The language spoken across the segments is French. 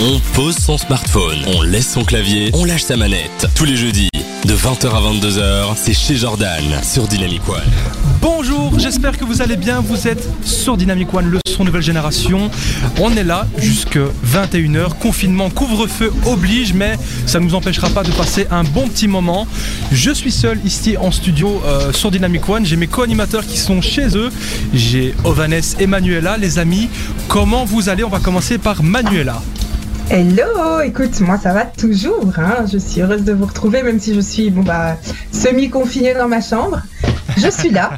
On pose son smartphone, on laisse son clavier, on lâche sa manette. Tous les jeudis, de 20h à 22h, c'est chez Jordan, sur Dynamic One. Bonjour, j'espère que vous allez bien. Vous êtes sur Dynamic One, le son nouvelle génération. On est là jusque 21h. Confinement, couvre-feu oblige, mais ça ne nous empêchera pas de passer un bon petit moment. Je suis seul ici en studio sur Dynamic One. J'ai mes co-animateurs qui sont chez eux. J'ai Ovanes et Manuela. Les amis, comment vous allez ? On va commencer par Manuela. Hello, écoute, moi ça va toujours, hein. Je suis heureuse de vous retrouver, même si je suis semi-confinée dans ma chambre. Je suis là,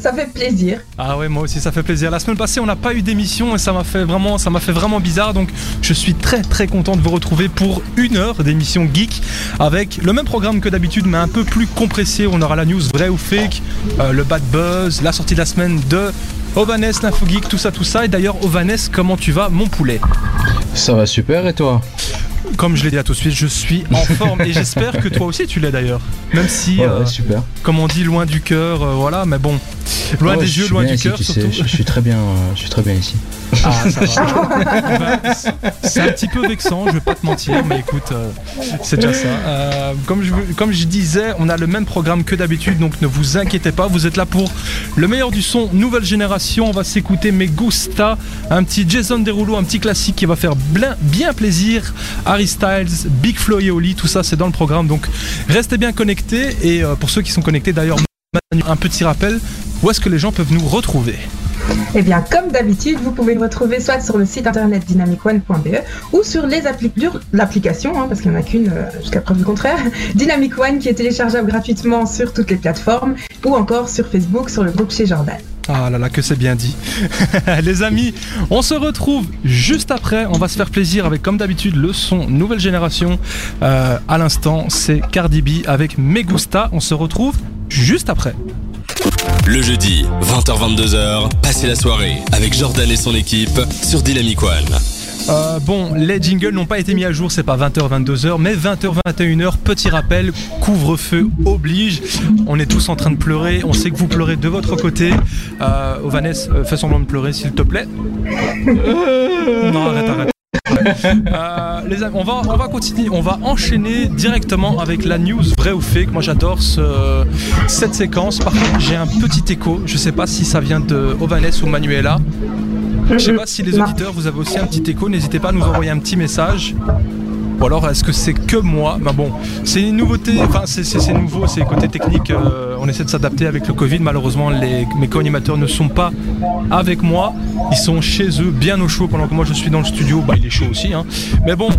ça fait plaisir. Ah ouais, moi aussi ça fait plaisir. La semaine passée on n'a pas eu d'émission et ça m'a fait vraiment bizarre. Donc je suis très content de vous retrouver pour une heure d'émission geek, avec le même programme que d'habitude mais un peu plus compressé. On aura la news vrai ou fake, le bad buzz, la sortie de la semaine de Ovanes, l'info geek, tout ça. Et d'ailleurs Ovanes, comment tu vas mon poulet ? Ça va super, et toi ? Comme je l'ai dit là tout de suite, je suis en forme et j'espère que toi aussi tu l'es d'ailleurs. Même si, super. Comme on dit, loin du cœur, voilà, mais bon, loin des yeux, loin du cœur surtout. Je suis très bien, ici. Ah, ça va. C'est un petit peu vexant, je vais pas te mentir, mais écoute, c'est déjà ça. Comme je disais, on a le même programme que d'habitude, donc ne vous inquiétez pas, vous êtes là pour le meilleur du son, nouvelle génération. On va s'écouter Me Gusta, un petit Jason Derulo, un petit classique qui va faire bien plaisir. Harry Styles, Bigflo et Oli, tout ça c'est dans le programme, donc restez bien connectés. Et pour ceux qui sont connectés d'ailleurs, un petit rappel, où est-ce que les gens peuvent nous retrouver ? Eh bien, comme d'habitude, vous pouvez nous retrouver soit sur le site internet dynamicone.be ou sur les l'application, parce qu'il n'y en a qu'une jusqu'à preuve du contraire, Dynamic One, qui est téléchargeable gratuitement sur toutes les plateformes, ou encore sur Facebook, sur le groupe chez Jordan. Ah là là, que c'est bien dit. Les amis, on se retrouve juste après. On va se faire plaisir avec, comme d'habitude, le son nouvelle génération. À l'instant, c'est Cardi B avec Me Gusta. On se retrouve juste après. Le jeudi, 20h-22h, passez la soirée avec Jordan et son équipe sur Dynamic One. Les jingles n'ont pas été mis à jour, c'est pas 20h-22h, mais 20h-21h, petit rappel, couvre-feu oblige. On est tous en train de pleurer, on sait que vous pleurez de votre côté. Ovanes, fais semblant de pleurer s'il te plaît. Non, arrête. On va continuer, on va enchaîner directement avec la news vrai ou fake. Moi j'adore cette séquence. Par contre j'ai un petit écho, je sais pas si ça vient de Ovanes ou Manuela. Je sais pas si les auditeurs vous avez aussi un petit écho, n'hésitez pas à nous envoyer un petit message. Ou alors est-ce que c'est que moi ? Ben bon, c'est une nouveauté, enfin c'est nouveau, c'est côté technique, on essaie de s'adapter avec le Covid. Malheureusement mes co-animateurs ne sont pas avec moi, ils sont chez eux bien au chaud pendant que moi je suis dans le studio, il est chaud aussi hein. Mais bon,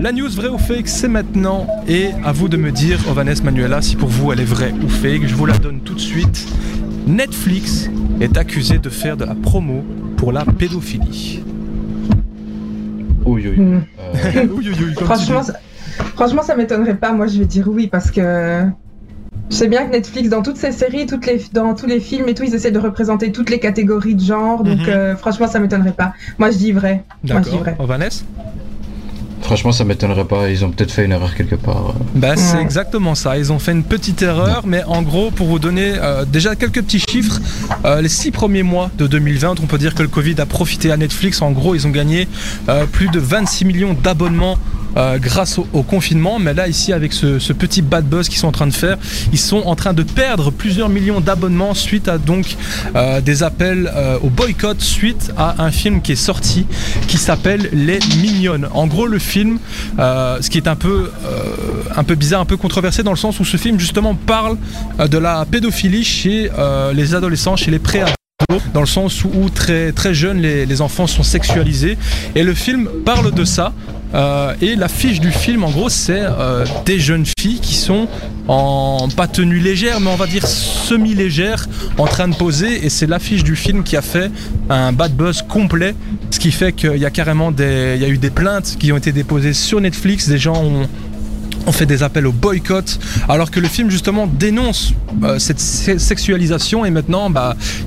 la news vraie ou fake c'est maintenant, et à vous de me dire, Ovanes, Manuela, si pour vous elle est vraie ou fake. Je vous la donne tout de suite. Netflix est accusé de faire de la promo pour la pédophilie. Franchement, ça m'étonnerait pas. Moi, je vais dire oui parce que je sais bien que Netflix, dans toutes ses séries, dans tous les films et tout, ils essaient de représenter toutes les catégories de genre. Donc, franchement, ça m'étonnerait pas. Moi, je dis vrai. D'accord. Ovanes ? Franchement, ça m'étonnerait pas. Ils ont peut-être fait une erreur quelque part. C'est exactement ça. Ils ont fait une petite erreur, mais en gros, pour vous donner déjà quelques petits chiffres, les 6 premiers mois de 2020, on peut dire que le Covid a profité à Netflix. En gros, ils ont gagné plus de 26 millions d'abonnements grâce au confinement. Mais là, ici, avec ce petit bad buzz qu'ils sont en train de faire, ils sont en train de perdre plusieurs millions d'abonnements suite à des appels au boycott, suite à un film qui est sorti qui s'appelle Les Mignonnes. En gros, le film, ce qui est un peu bizarre, un peu controversé, dans le sens où ce film justement parle de la pédophilie chez les adolescents, chez les pré-ados, dans le sens où très, très jeunes les enfants sont sexualisés, et le film parle de ça. Et l'affiche du film, en gros, c'est des jeunes filles qui sont pas tenue légère, mais on va dire semi-légère, en train de poser, et c'est l'affiche du film qui a fait un bad buzz complet, ce qui fait qu'il y a carrément il y a eu des plaintes qui ont été déposées sur Netflix. Des gens ont fait des appels au boycott, alors que le film justement dénonce cette sexualisation, et maintenant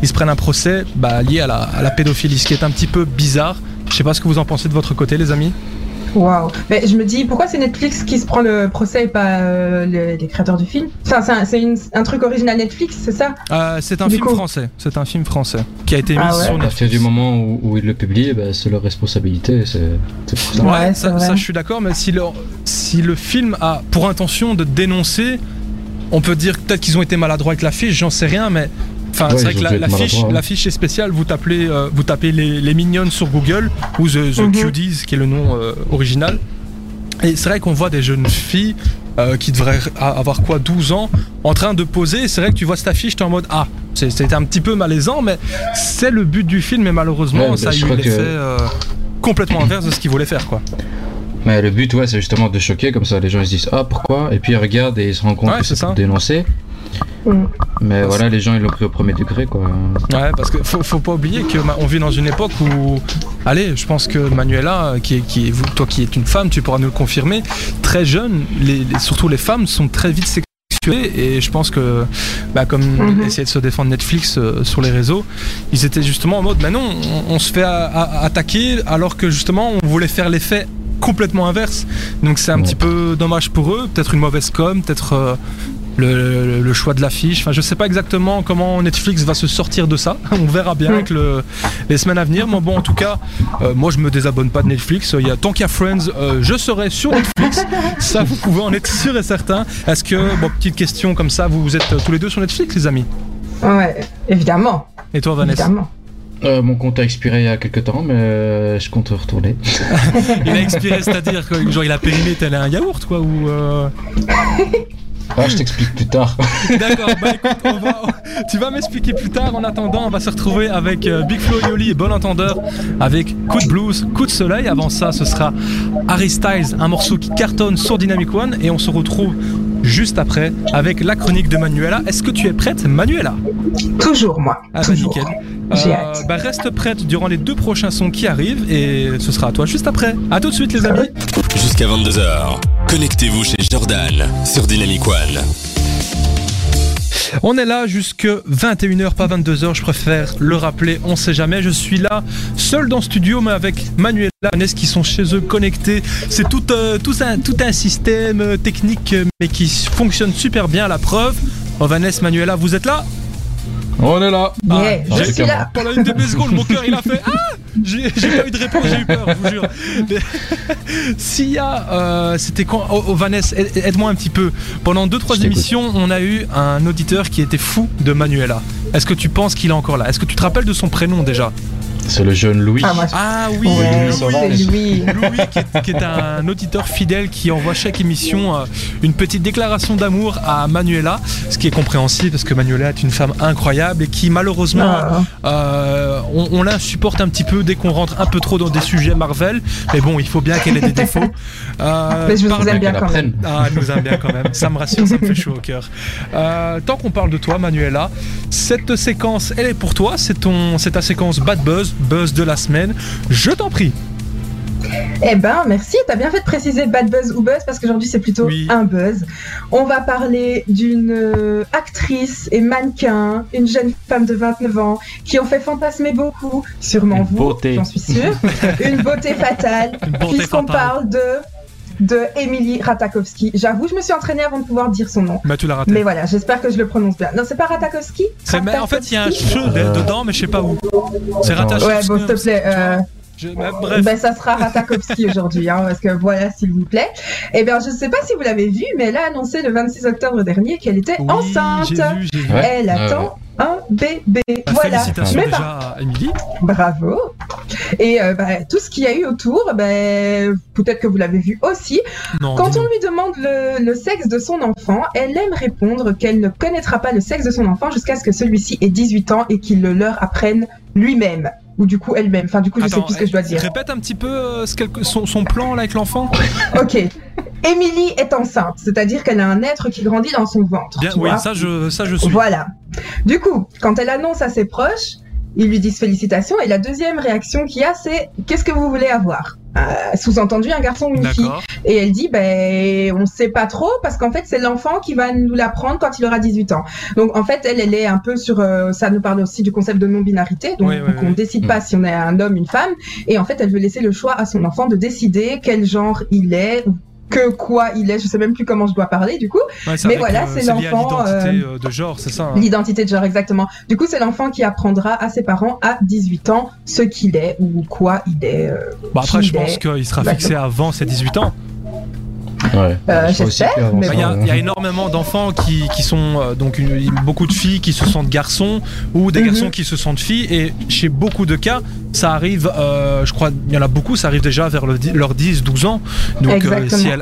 ils se prennent un procès lié à la pédophilie, ce qui est un petit peu bizarre. Je sais pas ce que vous en pensez de votre côté, les amis. Waouh. Mais je me dis, pourquoi c'est Netflix qui se prend le procès et pas les créateurs du film ? Enfin, c'est un truc original Netflix, c'est ça ? C'est un film français. C'est un film français qui a été mis sur Netflix. À partir du moment où ils le publient, bah, c'est leur responsabilité. C'est pour ça. Ouais, ça je suis d'accord, mais si le film a pour intention de dénoncer, on peut dire peut-être qu'ils ont été maladroits avec l'affiche, j'en sais rien, mais... Enfin, ouais, c'est vrai que l'affiche est spéciale. Vous tapez les Mignonnes sur Google ou The Cuties qui est le nom original. Et c'est vrai qu'on voit des jeunes filles qui devraient avoir 12 ans en train de poser. Et c'est vrai que tu vois cette affiche, t'es en mode c'est un petit peu malaisant, mais c'est le but du film. Et malheureusement, ça a eu l'effet complètement inverse de ce qu'ils voulaient faire, quoi. Mais le but, c'est justement de choquer comme ça. Les gens ils se disent pourquoi ? Et puis ils regardent et ils se rendent compte que c'est dénoncé. Mais voilà, les gens ils l'ont pris au premier degré, quoi. Ouais, parce que faut pas oublier que on vit dans une époque où, allez, je pense que Manuela, toi qui est une femme, tu pourras nous le confirmer. Très jeune, surtout les femmes sont très vite sexuées, et je pense que, comme essayait de se défendre Netflix sur les réseaux, ils étaient justement en mode, non, on se fait attaquer, alors que justement on voulait faire l'effet complètement inverse. Donc c'est un petit peu dommage pour eux, peut-être une mauvaise com, peut-être. Le choix de l'affiche, enfin je sais pas exactement comment Netflix va se sortir de ça, on verra bien avec les semaines à venir, mais bon en tout cas moi je me désabonne pas de Netflix, il y a tant qu'à Friends, je serai sur Netflix, ça vous pouvez en être sûr et certain. Est-ce que, petite question comme ça, vous êtes tous les deux sur Netflix les amis ? Ouais, évidemment. Et toi Vanessa ? Évidemment. Mon compte a expiré il y a quelques temps, mais je compte retourner. Il a expiré, c'est-à-dire que genre il a périmé tel un yaourt quoi ou Ah, je t'explique plus tard. D'accord, écoute, tu vas m'expliquer plus tard. En attendant, on va se retrouver avec Bigflo et Oli et Bon Entendeur avec Coup de Blues, Coup de Soleil. Avant ça, ce sera Harry Styles, un morceau qui cartonne sur Dynamic One. Et on se retrouve juste après avec la chronique de Manuela. Est-ce que tu es prête, Manuela ? Toujours, moi. Toujours. Nickel. J'ai hâte. Reste prête durant les 2 prochains sons qui arrivent. Et ce sera à toi juste après. A tout de suite, les amis. Jusqu'à 22h. Connectez-vous chez Jordan sur Dynamic One. On est là jusque 21h, pas 22h, je préfère le rappeler, on sait jamais. Je suis là, seul dans le studio, mais avec Manuela et Vanessa qui sont chez eux connectés. C'est tout un système technique, mais qui fonctionne super bien, la preuve. Vanessa, Manuela, vous êtes là ? On est là. Je suis là. Pendant une de mes secondes, mon cœur il a fait j'ai pas eu de réponse, j'ai eu peur, je vous jure. Mais, s'il y a, c'était quand Vanessa, aide-moi un petit peu. Pendant 2-3 émissions, on a eu un auditeur qui était fou de Manuela. Est-ce que tu penses qu'il est encore là ? Est-ce que tu te rappelles de son prénom déjà ? C'est le jeune Louis. Oui, Louis qui est un auditeur fidèle qui envoie chaque émission une petite déclaration d'amour à Manuela, ce qui est compréhensible parce que Manuela est une femme incroyable et qui malheureusement on la supporte un petit peu dès qu'on rentre un peu trop dans des sujets Marvel, mais bon il faut bien qu'elle ait des défauts. Mais je vous aime bien quand même. Elle nous aime bien quand même, ça me rassure, ça me fait chaud au cœur. Tant qu'on parle de toi Manuela, cette séquence elle est pour toi, c'est ta séquence Bad Buzz, Buzz de la semaine, je t'en prie. Eh ben merci, t'as bien fait de préciser bad buzz ou buzz parce qu'aujourd'hui c'est plutôt un buzz. On va parler d'une actrice et mannequin, une jeune femme de 29 ans qui ont fait fantasmer beaucoup, sûrement une vous, beauté. J'en suis sûre, une beauté fatale, puisqu'on parle de Emily Ratajkowski. J'avoue, je me suis entraînée avant de pouvoir dire son nom. Bah, tu l'as raté. Mais voilà, j'espère que je le prononce bien. Non, c'est pas Ratajkowski. En fait, il y a un che dedans, mais je sais pas où. C'est Ratajkowski. Ouais, bon, s'il te plaît. Ben, ça sera Ratajkowski aujourd'hui, parce que voilà, s'il vous plaît. Eh bien, je ne sais pas si vous l'avez vu, mais elle a annoncé le 26 octobre dernier qu'elle était enceinte. J'ai vu. Elle attend un bébé. Voilà. Félicitations déjà à Emily. Bravo. Et tout ce qu'il y a eu autour, peut-être que vous l'avez vu aussi. Non, quand on lui demande le sexe de son enfant, elle aime répondre qu'elle ne connaîtra pas le sexe de son enfant jusqu'à ce que celui-ci ait 18 ans et qu'il le leur apprenne lui-même. Ou du coup elle-même, enfin du coup je sais plus ce que je dois dire. Répète un petit peu son plan là, avec l'enfant. Ok, Emily est enceinte, c'est-à-dire qu'elle a un être qui grandit dans son ventre. Bien, oui, ça je suis. Voilà, du coup quand elle annonce à ses proches, ils lui disent félicitations et la deuxième réaction qu'il y a c'est qu'est-ce que vous voulez avoir ? Sous-entendu un garçon ou une fille. Et elle dit, ben, on sait pas trop parce qu'en fait, c'est l'enfant qui va nous l'apprendre quand il aura 18 ans. Donc, en fait, elle est un peu sur, ça nous parle aussi du concept de non-binarité. Donc, on décide pas si on est un homme, une femme. Et en fait, elle veut laisser le choix à son enfant de décider quel genre il est, que quoi il est, je sais même plus comment je dois parler du coup, mais voilà, c'est l'enfant de genre, c'est ça, hein. L'identité de genre, exactement. Du coup, c'est l'enfant qui apprendra à ses parents à 18 ans ce qu'il est ou quoi il est. Bah après, je pense qu'il sera fixé avant ses 18 ans. Ouais, j'espère. Mais il y a énormément d'enfants qui sont donc beaucoup de filles qui se sentent garçons ou des garçons qui se sentent filles, et chez beaucoup de cas ça arrive, je crois il y en a beaucoup, ça arrive déjà vers leurs 10-12 ans. Donc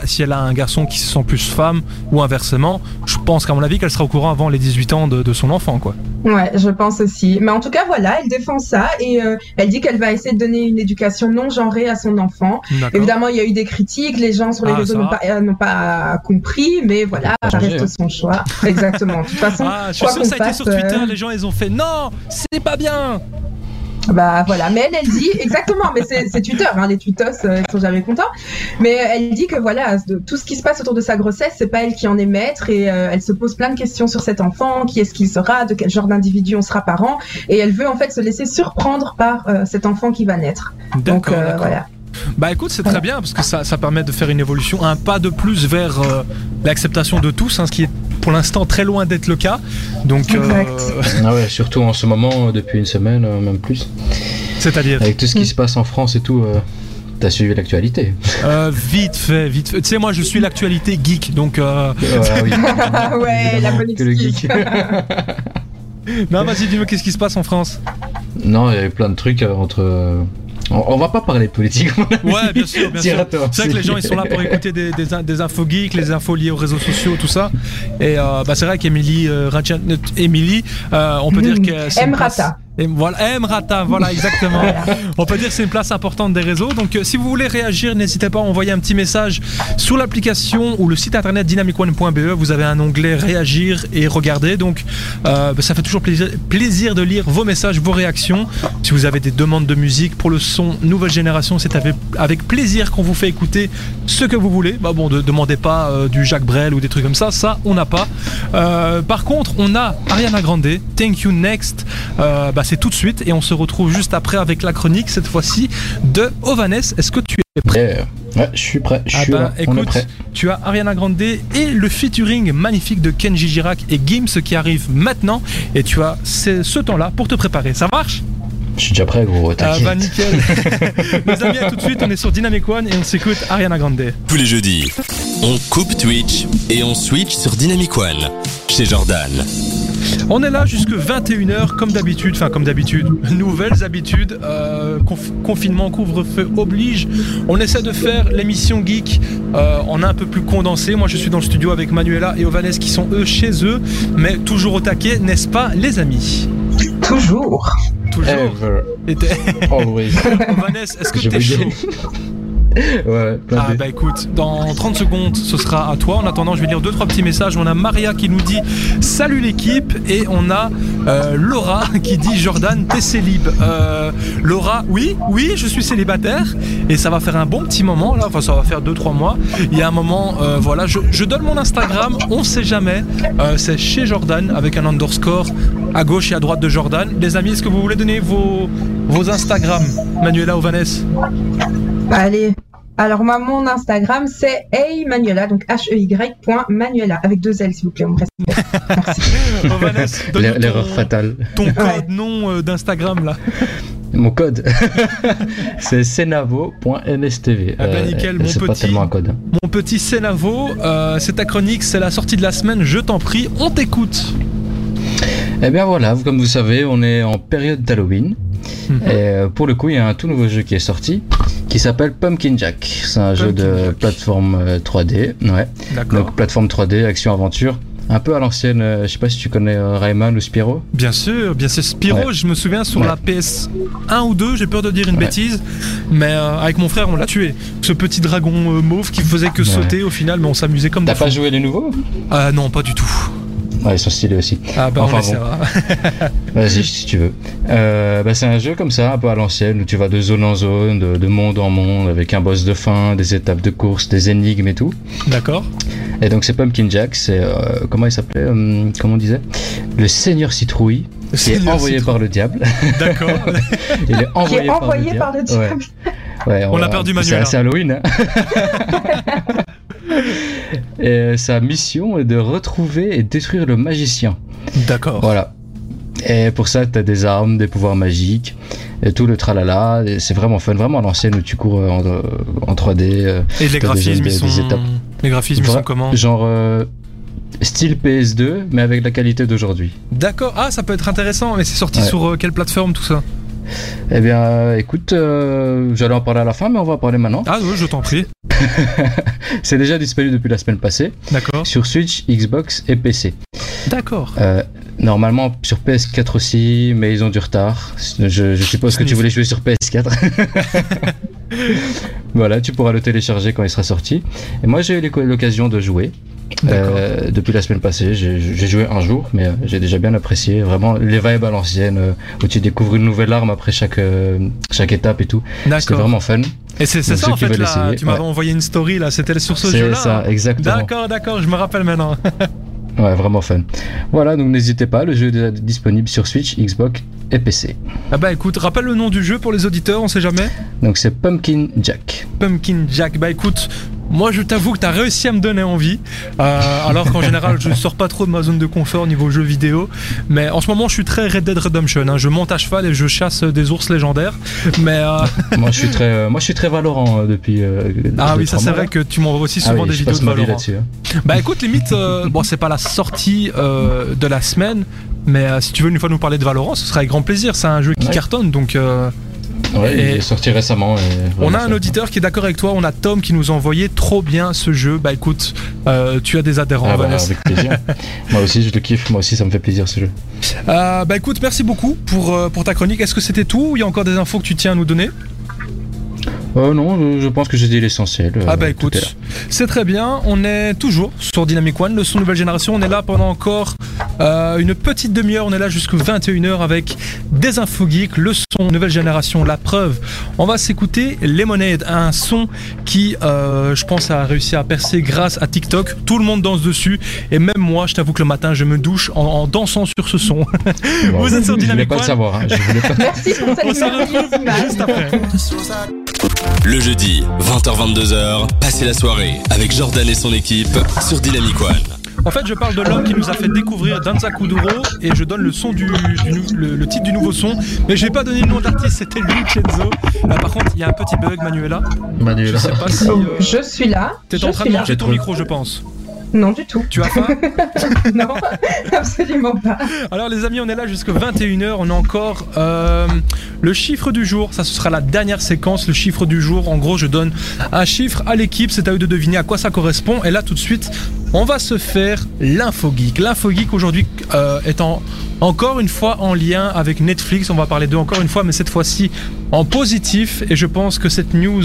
si elle a un garçon qui se sent plus femme ou inversement, je pense qu'à mon avis qu'elle sera au courant avant les 18 ans de son enfant, quoi. Ouais, je pense aussi. Mais en tout cas, voilà, elle défend ça et elle dit qu'elle va essayer de donner une éducation non genrée à son enfant. D'accord. Évidemment, il y a eu des critiques, les gens sur les réseaux n'ont pas compris, mais voilà, ça reste son choix. Exactement. De toute façon, je suis sûr que ça a été sur Twitter, les gens, ils ont fait « Non, c'est pas bien !» Bah voilà, mais elle dit exactement, mais c'est Twitter, hein, les tweetos ils sont jamais contents, mais elle dit que voilà, tout ce qui se passe autour de sa grossesse, c'est pas elle qui en est maître, et elle se pose plein de questions sur cet enfant, qui est-ce qu'il sera, de quel genre d'individu on sera parent, et elle veut en fait se laisser surprendre par cet enfant qui va naître. D'accord, donc voilà. Bah écoute, c'est très bien parce que ça permet de faire une évolution, un pas de plus vers l'acceptation de tous, hein, ce qui est pour l'instant très loin d'être le cas. Donc ah ouais, surtout en ce moment, depuis une semaine, même plus. C'est-à-dire avec tout ce qui se passe en France et tout. T'as suivi l'actualité? Vite fait. Tu sais, moi, je suis l'actualité geek, donc. Ouais, la bonne excuse. Non, vas-y, dis-moi qu'est-ce qui se passe en France. Non, il y avait plein de trucs entre. On va pas parler politique. Ouais, bien sûr. C'est vrai que les gens ils sont là pour écouter des infos geeks, les infos liées aux réseaux sociaux, tout ça. Et bah c'est vrai qu'Emily on peut dire que c'est Emrata, voilà exactement. On peut dire que c'est une place importante des réseaux. Donc si vous voulez réagir, n'hésitez pas à envoyer un petit message sur l'application ou le site internet dynamicone.be. Vous avez un onglet réagir et regarder. Donc ça fait toujours plaisir de lire vos messages, vos réactions. Si vous avez des demandes de musique pour le son nouvelle génération, c'est avec plaisir qu'on vous fait écouter ce que vous voulez. Bah bon, ne demandez pas du Jacques Brel ou des trucs comme ça. Ça on n'a pas. Par contre, on a Ariana Grande, Thank You Next. C'est tout de suite et on se retrouve juste après avec la chronique cette fois-ci de Ovanes. Est-ce que tu es prêt ? Ouais, je suis prêt. Écoute, tu as Ariana Grande et le featuring magnifique de Kendji Girac et Gims qui arrive maintenant et tu as ce temps-là pour te préparer. Ça marche ? Je suis déjà prêt, gros. T'inquiète. Ah bah nickel. Mes amis, à tout de suite. On est sur Dynamic One et on s'écoute Ariana Grande. Tous les jeudis, on coupe Twitch et on switch sur Dynamic One chez Jordan. On est là jusque 21h comme d'habitude, nouvelles habitudes, confinement, couvre-feu oblige. On essaie de faire l'émission geek en un peu plus condensé. Moi je suis dans le studio avec Manuela et Ovanes qui sont eux chez eux, mais toujours au taquet, n'est-ce pas les amis? Toujours. Ever. Always. Ovanes, est-ce que t'es chaud? Ouais, bah écoute, dans 30 secondes ce sera à toi. En attendant, je vais lire 2-3 petits messages. On a Maria qui nous dit salut l'équipe, et on a Laura qui dit Jordan t'es célib. Laura, oui je suis célibataire et ça va faire un bon petit moment là, enfin ça va faire 2-3 mois. Il y a un moment, voilà, je donne mon Instagram, on sait jamais, c'est chez Jordan avec un underscore à gauche et à droite de Jordan. Les amis, est-ce que vous voulez donner vos Instagram, Manuela ou Vanessa? Allez, alors moi mon Instagram c'est Heymanuela, donc HEY.Manuela avec 2 L s'il vous plaît, on me reste. Merci. Vanessa, l'erreur fatale. Ton code nom d'Instagram là. Mon code c'est senavo.nstv. Ah ben nickel, c'est pas tellement un code. Mon petit Senavo, c'est ta chronique, c'est la sortie de la semaine, je t'en prie, on t'écoute. Eh bien voilà, comme vous savez, on est en période d'Halloween. Et pour le coup, il y a un tout nouveau jeu qui est sorti qui s'appelle Pumpkin Jack. C'est un jeu de plateforme 3D. Ouais. D'accord. Donc plateforme 3D, action-aventure. Un peu à l'ancienne, je sais pas si tu connais Rayman ou Spyro. Bien sûr, Spyro, je me souviens sur la PS1 ou 2, j'ai peur de dire une bêtise, mais avec mon frère on l'a tué. Ce petit dragon mauve qui faisait que sauter au final, mais on s'amusait comme des fous. T'as pas joué les nouveaux ? Non, pas du tout. Ouais, ils sont stylés aussi. Ah bah enfin, on bon. Vas-y si tu veux. Bah, c'est un jeu comme ça, un peu à l'ancienne, où tu vas de zone en zone, de monde en monde, avec un boss de fin, des étapes de course, des énigmes et tout. D'accord. Et donc c'est Pumpkin Jack, c'est comment il s'appelait, comment on disait, le Seigneur Citrouille. Qui est envoyé par le diable. D'accord. Il est envoyé par le diable. Ouais. Ouais, on l'a perdu manuel. C'est Halloween. Hein. Et sa mission est de retrouver et détruire le magicien. D'accord. Voilà. Et pour ça, t'as des armes, des pouvoirs magiques, et tout le tralala. Et c'est vraiment fun, vraiment à l'ancienne où tu cours en 3D. Et les graphismes, sont comment ? Genre. Style PS2, mais avec la qualité d'aujourd'hui. D'accord, ah ça peut être intéressant, mais c'est sorti sur quelle plateforme tout ça ? Eh bien écoute, j'allais en parler à la fin, mais on va en parler maintenant. Ah oui, je t'en prie. C'est déjà disponible depuis la semaine passée. D'accord. Sur Switch, Xbox et PC. D'accord. Normalement sur PS4 aussi, mais ils ont du retard. Je suppose que tu voulais jouer sur PS4. Voilà, tu pourras le télécharger quand il sera sorti. Et moi j'ai eu l'occasion de jouer. Depuis la semaine passée, j'ai joué un jour, mais j'ai déjà bien apprécié vraiment les vibes à l'ancienne où tu découvres une nouvelle arme après chaque étape et tout. D'accord. C'était vraiment fun. Et c'est ça en fait là, tu m'avais envoyé une story là, c'était sur ce jeu là. C'est ça, exactement. D'accord, je me rappelle maintenant. Ouais, vraiment fun. Voilà, donc n'hésitez pas, le jeu est déjà disponible sur Switch, Xbox et PC. Ah bah écoute, rappelle le nom du jeu pour les auditeurs, on sait jamais. Donc c'est Pumpkin Jack. Pumpkin Jack, bah écoute, moi je t'avoue que t'as réussi à me donner envie, alors qu'en général je sors pas trop de ma zone de confort niveau jeux vidéo, mais en ce moment je suis très Red Dead Redemption, hein. Je monte à cheval et je chasse des ours légendaires, mais... Moi je suis très, Valorant depuis... ah oui, ça c'est vrai que tu m'envoies aussi souvent des vidéos de Valorant. Hein. Bah écoute, limite, bon c'est pas la sortie de la semaine, mais si tu veux une fois nous parler de Valorant, ce sera avec grand plaisir, c'est un jeu qui cartonne, donc... Ouais, il est sorti récemment. On a un auditeur qui est d'accord avec toi, on a Tom qui nous envoyait trop bien ce jeu. Bah écoute, tu as des adhérents, Vanessa. Avec plaisir. Moi aussi, je le kiffe, moi aussi, ça me fait plaisir ce jeu. Bah écoute, merci beaucoup pour ta chronique. Est-ce que c'était tout ou il y a encore des infos que tu tiens à nous donner ? Non, je pense que j'ai dit l'essentiel. Ah bah écoute, c'est très bien, on est toujours sur Dynamic One, le son nouvelle génération, on est là pendant encore une petite demi-heure, on est là jusqu'à 21h avec des infos geeks, le son nouvelle génération, la preuve. On va s'écouter Lemonade, un son qui je pense a réussi à percer grâce à TikTok, tout le monde danse dessus et même moi je t'avoue que le matin je me douche en dansant sur ce son. Bon, vous êtes sur Dynamic One. Je voulais pas le savoir. Merci pour cette image. Juste après. Le jeudi, 20h-22h, passez la soirée avec Jordan et son équipe sur Dynamic One. En fait, je parle de l'homme qui nous a fait découvrir Danza Kuduro et je donne le son le titre du nouveau son. Mais je vais pas donner le nom d'artiste, c'était Lucenzo. Par contre, il y a un petit bug, Manuela. Je sais pas si... Je suis là. T'es en train de manger ton micro, je pense. Non du tout. Tu as faim ? Non, absolument pas. Alors les amis, on est là jusqu'à 21h, on a encore le chiffre du jour, ça ce sera la dernière séquence, le chiffre du jour, en gros je donne un chiffre à l'équipe, c'est à eux de deviner à quoi ça correspond et là tout de suite on va se faire l'info geek. L'info geek aujourd'hui étant encore une fois en lien avec Netflix, on va parler d'eux encore une fois mais cette fois-ci en positif et je pense que cette news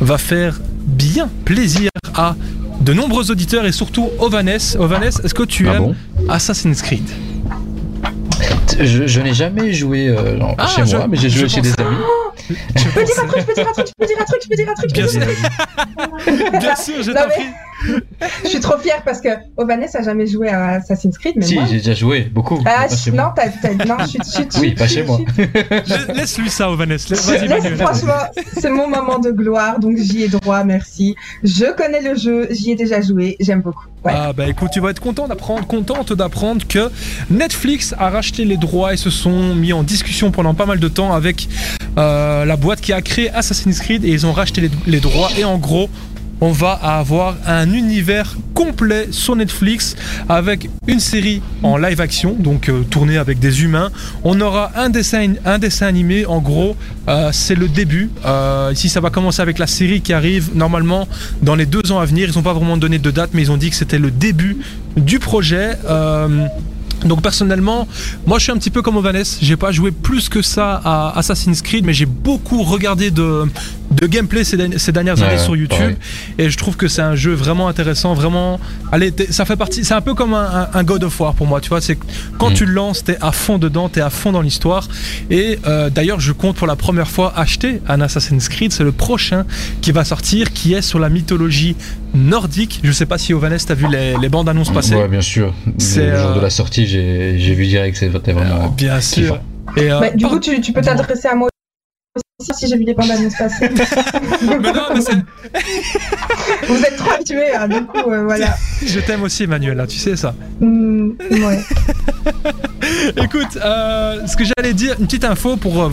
va faire bien plaisir à de nombreux auditeurs et surtout Ovanes, est-ce que tu aimes Assassin's Creed ? Je n'ai jamais joué chez moi, mais j'ai joué chez des amis. Je peux dire un truc. Bien sûr, je t'en prie. Je suis trop fière parce que Ovanes a jamais joué à Assassin's Creed. Mais si, moi, j'ai déjà joué, beaucoup. Oui, pas chez moi. Laisse-lui ça, Ovanes. Franchement, c'est mon moment de gloire, donc j'y ai droit, merci. Je connais le jeu, j'y ai déjà joué, j'aime beaucoup. Ouais. Ah bah écoute, tu vas être contente d'apprendre que Netflix a racheté les droits et se sont mis en discussion pendant pas mal de temps avec la boîte qui a créé Assassin's Creed et ils ont racheté les droits et en gros on va avoir un univers complet sur Netflix avec une série en live action donc tournée avec des humains, on aura un dessin animé, en gros c'est le début, ici ça va commencer avec la série qui arrive normalement dans les 2 ans à venir, ils n'ont pas vraiment donné de date mais ils ont dit que c'était le début du projet. Donc personnellement, moi je suis un petit peu comme Ovanes, j'ai pas joué plus que ça à Assassin's Creed mais j'ai beaucoup regardé de de gameplay ces dernières années sur YouTube. Et je trouve que c'est un jeu vraiment intéressant, vraiment. Allez, ça fait partie. C'est un peu comme un God of War pour moi, tu vois. C'est quand tu le lances, t'es à fond dedans, t'es à fond dans l'histoire. Et d'ailleurs, je compte pour la première fois acheter un Assassin's Creed. C'est le prochain qui va sortir, qui est sur la mythologie nordique. Je sais pas si Ovanès t'as vu les bandes annonces passer. Ouais, bien sûr. C'est le jour de la sortie, j'ai vu direct que c'était vraiment. Bien sûr. Et, du coup, tu peux t'adresser à moi. Si j'ai vu les bandes annonces passer. Mais non, mais c'est... Vous êtes trop habitués, hein, du coup, voilà. Je t'aime aussi, Emmanuel, hein, tu sais ça. Ouais. Écoute, ce que j'allais dire, une petite info pour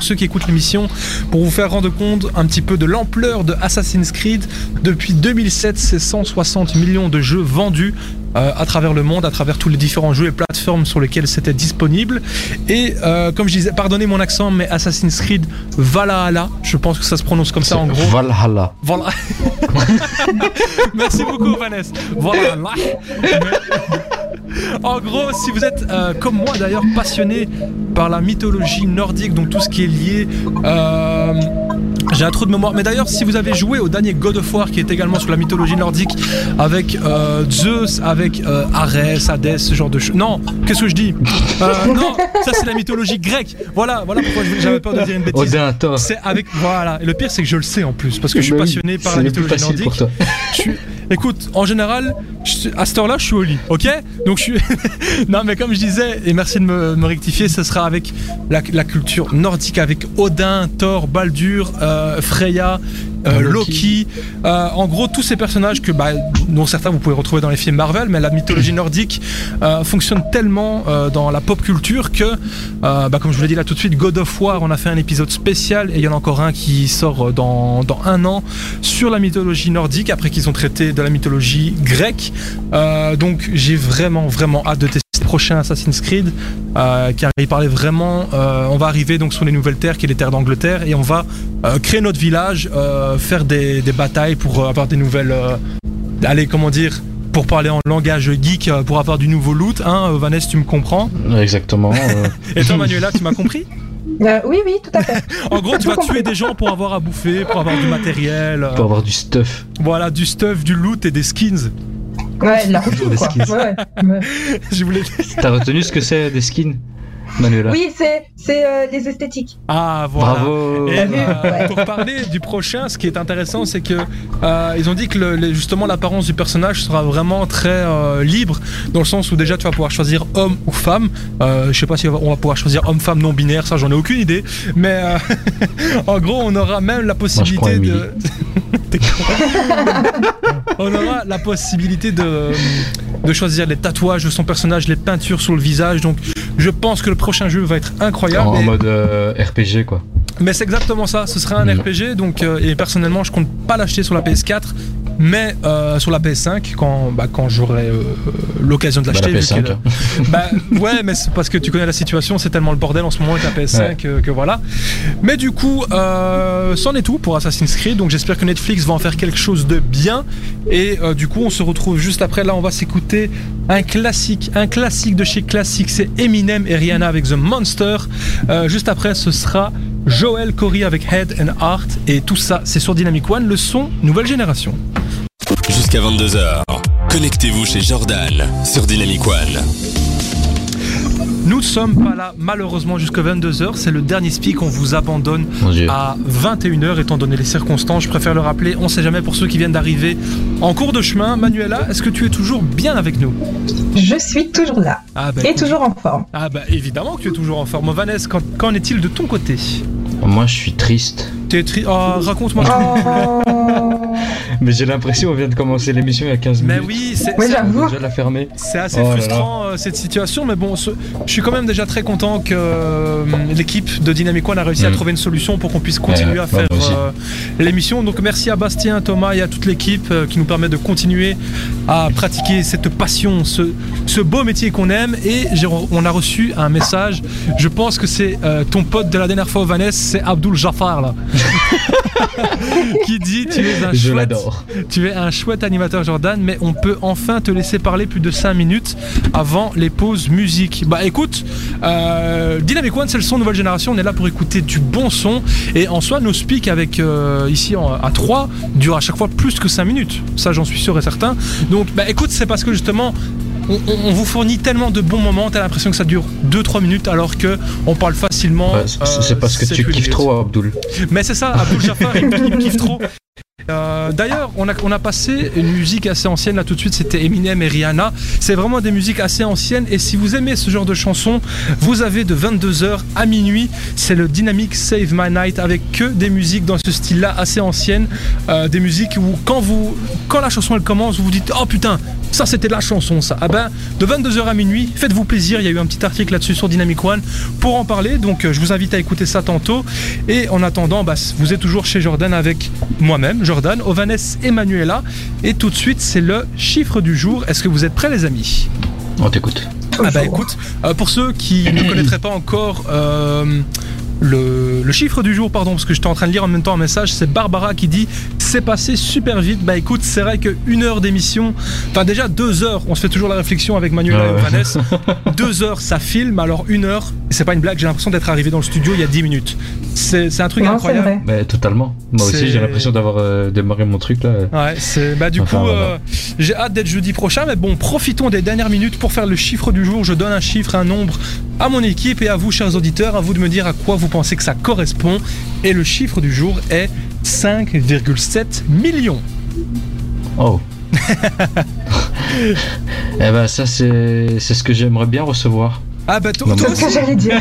ceux qui écoutent l'émission, pour vous faire rendre compte un petit peu de l'ampleur de Assassin's Creed. Depuis 2007, c'est 160 millions de jeux vendus à travers le monde, à travers tous les différents jeux et plateformes sur lesquels c'était disponible. Et comme je disais, pardonnez mon accent, mais Assassin's Creed Valhalla, je pense que ça se prononce comme ça en gros. Valhalla. Merci beaucoup Vanessa. Valhalla. En gros, si vous êtes comme moi d'ailleurs passionné par la mythologie nordique, donc tout ce qui est lié... j'ai un trou de mémoire, mais d'ailleurs si vous avez joué au dernier God of War qui est également sur la mythologie nordique avec Zeus, avec Arès, Hadès, ce genre de choses. Non, qu'est-ce que je dis non, ça c'est la mythologie grecque. Voilà pourquoi j'avais peur de dire une bêtise. Odin, c'est avec... Voilà, et le pire c'est que je le sais en plus, parce que je suis passionné par la mythologie nordique. Pour toi. Écoute, en général, à cette heure-là, je suis au lit, ok ? Donc je suis... Non, mais comme je disais, et merci de me rectifier, ce sera avec la culture nordique, avec Odin, Thor, Baldur, Freya, Loki. En gros, tous ces personnages que, dont certains vous pouvez retrouver dans les films Marvel, mais la mythologie nordique fonctionne tellement dans la pop culture que, comme je vous l'ai dit là tout de suite, God of War, on a fait un épisode spécial et il y en a encore un qui sort dans un an sur la mythologie nordique après qu'ils ont traité de la mythologie grecque. Donc, j'ai vraiment hâte de tester le prochain Assassin's Creed car il parlait vraiment. On va arriver donc sur les nouvelles terres, qui est les terres d'Angleterre, et on va créer notre village. Faire des batailles pour avoir des nouvelles pour parler en langage geek, pour avoir du nouveau loot, hein, Vanessa, tu me comprends exactement Et toi Manuela, tu m'as compris? Oui, tout à fait. En gros, tu vas tuer des gens pour avoir à bouffer, pour avoir du matériel, pour avoir du stuff. Voilà, du stuff, du loot et des skins. Ouais, la routine quoi. Ouais. Je voulais... T'as retenu ce que c'est des skins, Manuela? Oui, c'est les esthétiques. Ah, voilà. Bravo. Et pour parler du prochain, ce qui est intéressant, c'est que ils ont dit que justement l'apparence du personnage sera vraiment très libre, dans le sens où déjà tu vas pouvoir choisir homme ou femme. Je sais pas si on va pouvoir choisir homme, femme, non binaire, ça j'en ai aucune idée. Mais en gros, on aura même la possibilité de... T'es con On aura la possibilité de choisir les tatouages de son personnage, les peintures sur le visage. Donc je pense que le prochain jeu va être incroyable. En mode RPG quoi. Mais c'est exactement ça, ce sera un RPG. Donc, et personnellement je compte pas l'acheter sur la PS4, mais sur la PS5 quand j'aurai l'occasion de l'acheter. La PS5 ouais, mais c'est parce que tu connais la situation, c'est tellement le bordel en ce moment avec la PS5 que voilà. Mais du coup c'en est tout pour Assassin's Creed. Donc j'espère que Netflix va en faire quelque chose de bien. Et du coup on se retrouve juste après. Là on va s'écouter un classique de chez classique, c'est Eminem et Rihanna avec The Monster. Juste après ce sera Joel Corry avec Head and Heart. Et tout ça c'est sur Dynamic One, le son nouvelle génération. Jusqu'à 22h, connectez-vous chez Jordan sur Dynamic One. Nous ne sommes pas là malheureusement jusqu'à 22h, c'est le dernier speak, on vous abandonne à 21h étant donné les circonstances, je préfère le rappeler, on sait jamais pour ceux qui viennent d'arriver en cours de chemin. Manuela, est-ce que tu es toujours bien avec nous? Je suis toujours là toujours en forme. Ah bah évidemment que tu es toujours en forme. Vanessa, qu'en est-il de ton côté? Moi je suis triste. T'es triste? Oh, raconte-moi. Mais j'ai l'impression qu'on vient de commencer l'émission il y a 15 minutes. Mais oui, j'avoue. Déjà la fermer. C'est assez frustrant cette situation, mais bon, je suis quand même déjà très content que l'équipe de Dynamic One a réussi à trouver une solution pour qu'on puisse continuer à faire l'émission. Donc merci à Bastien, Thomas et à toute l'équipe qui nous permet de continuer à pratiquer cette passion, ce beau métier qu'on aime. Et on a reçu un message, je pense que c'est ton pote de la dernière fois, Vanessa, c'est Abdul Jafar là. qui dit tu es un chouette animateur Jordan, mais on peut enfin te laisser parler plus de 5 minutes avant les pauses musique. Bah écoute, Dynamic One c'est le son nouvelle génération, on est là pour écouter du bon son et en soi nos speaks avec ici à 3 durent à chaque fois plus que 5 minutes, ça j'en suis sûr et certain. Donc bah écoute, c'est parce que justement on vous fournit tellement de bons moments, t'as l'impression que ça dure 2-3 minutes alors que on parle facilement. C'est parce que tu kiffes trop, Abdoul. Mais c'est ça, Abdoul Jafar, il kiffe trop. D'ailleurs, on a passé une musique assez ancienne là tout de suite, c'était Eminem et Rihanna. C'est vraiment des musiques assez anciennes et si vous aimez ce genre de chansons, vous avez de 22h à minuit, c'est le Dynamic Save My Night avec que des musiques dans ce style-là assez anciennes, des musiques où quand la chanson elle commence, vous vous dites oh putain, ça c'était la chanson ça. Ah ben, de 22h à minuit, faites-vous plaisir, il y a eu un petit article là-dessus sur Dynamic One pour en parler, donc je vous invite à écouter ça tantôt et en attendant, bah, vous êtes toujours chez Jordan avec moi-même. Jordan, Ovanès et Manuela. Et tout de suite, c'est le chiffre du jour. Est-ce que vous êtes prêts, les amis? On t'écoute. Ah bah écoute, pour ceux qui ne connaîtraient pas encore le chiffre du jour, pardon, parce que j'étais en train de lire en même temps un message, c'est Barbara qui dit « C'est passé super vite ». Bah écoute, c'est vrai qu'une heure d'émission, enfin déjà 2 heures, on se fait toujours la réflexion avec Manuela et Vanessa, 2 heures ça filme, alors 1 heure, c'est pas une blague, j'ai l'impression d'être arrivé dans le studio il y a 10 minutes. C'est un truc incroyable. Mais totalement. Moi aussi j'ai l'impression d'avoir démarré mon truc là. Ouais, c'est... Bah du coup, j'ai hâte d'être jeudi prochain, mais bon, profitons des dernières minutes pour faire le chiffre du jour. Je donne un chiffre, un nombre à mon équipe et à vous, chers auditeurs, à vous de me dire à quoi vous pensez que ça correspond. Et le chiffre du jour est 5,7 millions. Oh. Eh ben ça c'est ce que j'aimerais bien recevoir. Ah bah toi aussi. C'est ce que j'allais dire.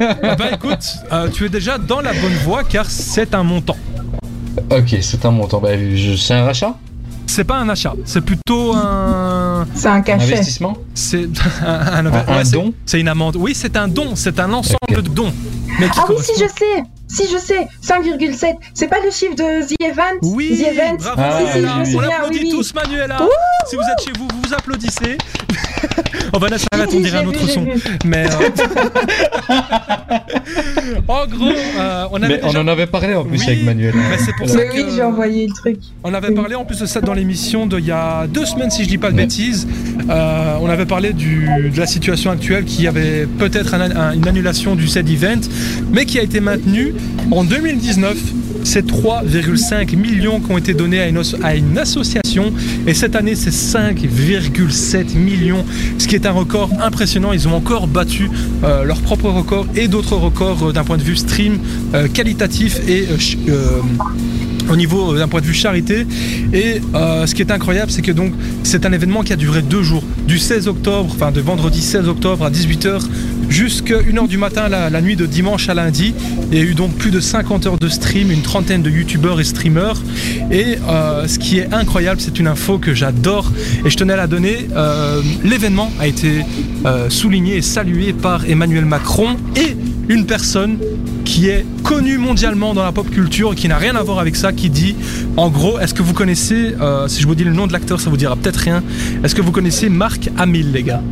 Ah bah écoute, tu es déjà dans la bonne voie car c'est un montant. Ok, c'est un montant. Bah, c'est un rachat? C'est pas un achat, c'est plutôt un... C'est un cachet. Un investissement ? C'est un don ? C'est une amende. Oui, c'est un don, c'est un ensemble de dons. Mais ah oui, si je sais, 5,7, c'est pas le chiffre de The Event ? Oui, The Event. Bravo, on applaudit tous Manuela. Ouh, si vous êtes chez vous, vous vous applaudissez. On va laisser arrêter, on dirait un autre son. Mais en gros, on en avait parlé en plus avec Manuel. Mais c'est pour ça que j'ai envoyé le truc. On avait parlé en plus de ça dans l'émission d'il y a 2 semaines, si je dis pas de bêtises. On avait parlé de la situation actuelle qui avait peut-être une annulation du Z Event, mais qui a été maintenue en 2019. C'est 3,5 millions qui ont été donnés à une association et cette année c'est 5,7 millions, ce qui est un record impressionnant. Ils ont encore battu leur propre record et d'autres records d'un point de vue stream qualitatif et au niveau d'un point de vue charité. Et ce qui est incroyable, c'est que donc c'est un événement qui a duré 2 jours, du 16 octobre, enfin de vendredi 16 octobre à 18h jusqu'à 1h du matin la nuit de dimanche à lundi. Il y a eu donc plus de 50 heures de stream, une trentaine de youtubeurs et streamers. Et ce qui est incroyable, c'est une info que j'adore et je tenais à la donner. L'événement a été souligné et salué par Emmanuel Macron et une personne qui est connue mondialement dans la pop culture et qui n'a rien à voir avec ça, qui dit en gros, est-ce que vous connaissez, si je vous dis le nom de l'acteur ça vous dira peut-être rien, est-ce que vous connaissez Mark Hamill, les gars?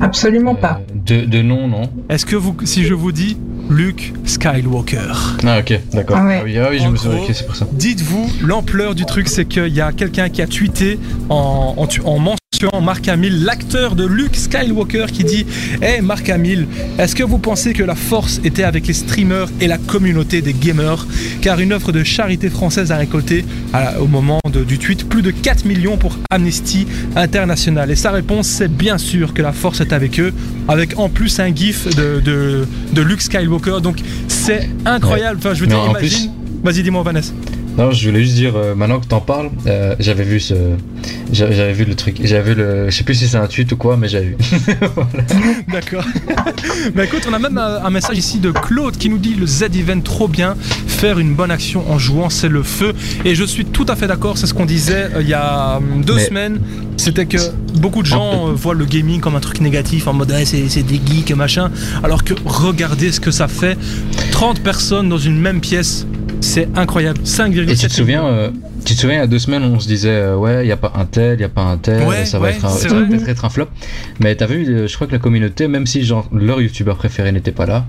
Absolument pas. De nom, non. Est-ce que si je vous dis Luke Skywalker? Ah ok, d'accord. Ah, ouais. Ah oui, je me souviens, ok, c'est pour ça. Dites-vous l'ampleur du truc, c'est qu'il y a quelqu'un qui a tweeté en mentionnant Mark Hamill, l'acteur de Luke Skywalker, qui dit « Hey Mark Hamill, est-ce que vous pensez que la force était avec les streamers et la communauté des gamers ? Car une offre de charité française a récolté, au moment du tweet, plus de 4 millions pour Amnesty International. » Et sa réponse, c'est bien sûr que la force est avec eux, avec en plus un gif de Luke Skywalker. Donc c'est incroyable. Enfin, je veux dire, imagine... Vas-y, dis-moi, Vanessa. Non, je voulais juste dire, maintenant que t'en parles, j'avais vu le truc, je sais plus si c'est un tweet ou quoi, mais j'avais vu. Voilà. D'accord. Bah écoute, on a même un message ici de Claude qui nous dit le Z Event trop bien, faire une bonne action en jouant, c'est le feu. Et je suis tout à fait d'accord, c'est ce qu'on disait il y a 2 semaines. C'était que beaucoup de gens voient le gaming comme un truc négatif, en mode c'est des geeks et machin, alors que regardez ce que ça fait, 30 personnes dans une même pièce. C'est incroyable, 5,7. Et tu te souviens, il y a 2 semaines, on se disait ouais, il n'y a pas un tel, ouais, ça va peut-être être un flop. Mais t'as vu, je crois que la communauté, même si genre leur youtubeur préféré n'était pas là,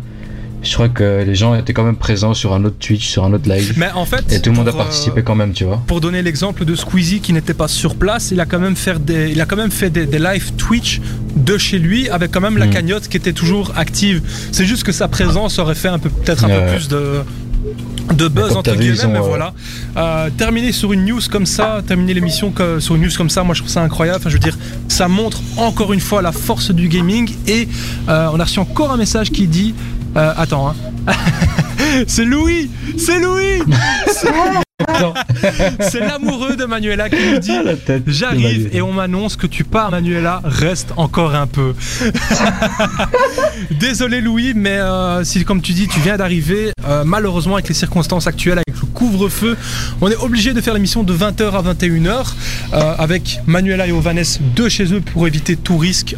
je crois que les gens étaient quand même présents sur un autre Twitch, sur un autre live. Mais en fait, et tout le monde a participé quand même, tu vois. Pour donner l'exemple de Squeezie qui n'était pas sur place, il a quand même fait des live Twitch de chez lui avec quand même la cagnotte qui était toujours active. C'est juste que sa présence aurait fait peut-être un peu plus de buzz entre guillemets, mais voilà. Terminer sur une news comme ça, terminer l'émission sur une news comme ça, moi je trouve ça incroyable. Enfin, je veux dire, ça montre encore une fois la force du gaming. Et on a reçu encore un message qui dit attends, hein. C'est Louis, c'est moi. C'est l'amoureux de Manuela qui nous dit j'arrive et on m'annonce que tu pars. Manuela, reste encore un peu. Désolé Louis, mais si comme tu dis tu viens d'arriver, malheureusement avec les circonstances actuelles, avec le couvre-feu, on est obligé de faire l'émission de 20h à 21h avec Manuela et Ovanès de chez eux pour éviter tout risque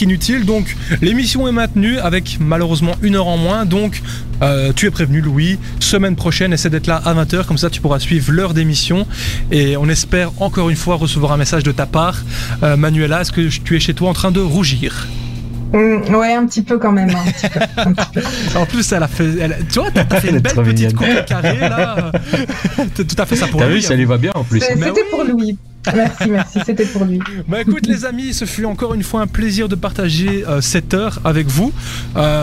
inutile. Donc l'émission est maintenue avec malheureusement une heure en moins. Donc tu es prévenu Louis, semaine prochaine essaie d'être là à 20h, comme ça tu pourras suivre l'heure d'émission et on espère encore une fois recevoir un message de ta part. Manuela, est-ce que tu es chez toi en train de rougir? Ouais, un petit peu quand même. Un petit peu. En plus, tu vois, t'as fait une belle petite coupe carrée là. T'as tout à fait ça pour lui. T'as vu, ça lui va bien en plus. C'était pour Louis. Merci, c'était pour lui. Bah écoute les amis, ce fut encore une fois un plaisir de partager cette heure avec vous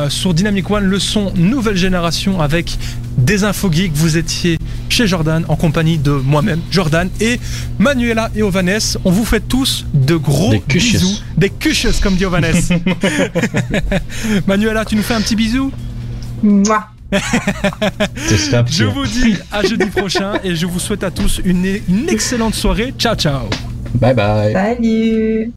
sur Dynamic One, le son nouvelle génération avec des infos geeks. Vous étiez chez Jordan en compagnie de moi-même, Jordan et Manuela et Ovanès. On vous fait tous de gros bisous, des cuches comme dit Ovanès. Manuela, tu nous fais un petit bisou? Mouah. Je vous dis à jeudi prochain et je vous souhaite à tous une excellente soirée. Ciao ciao. Bye bye. Salut.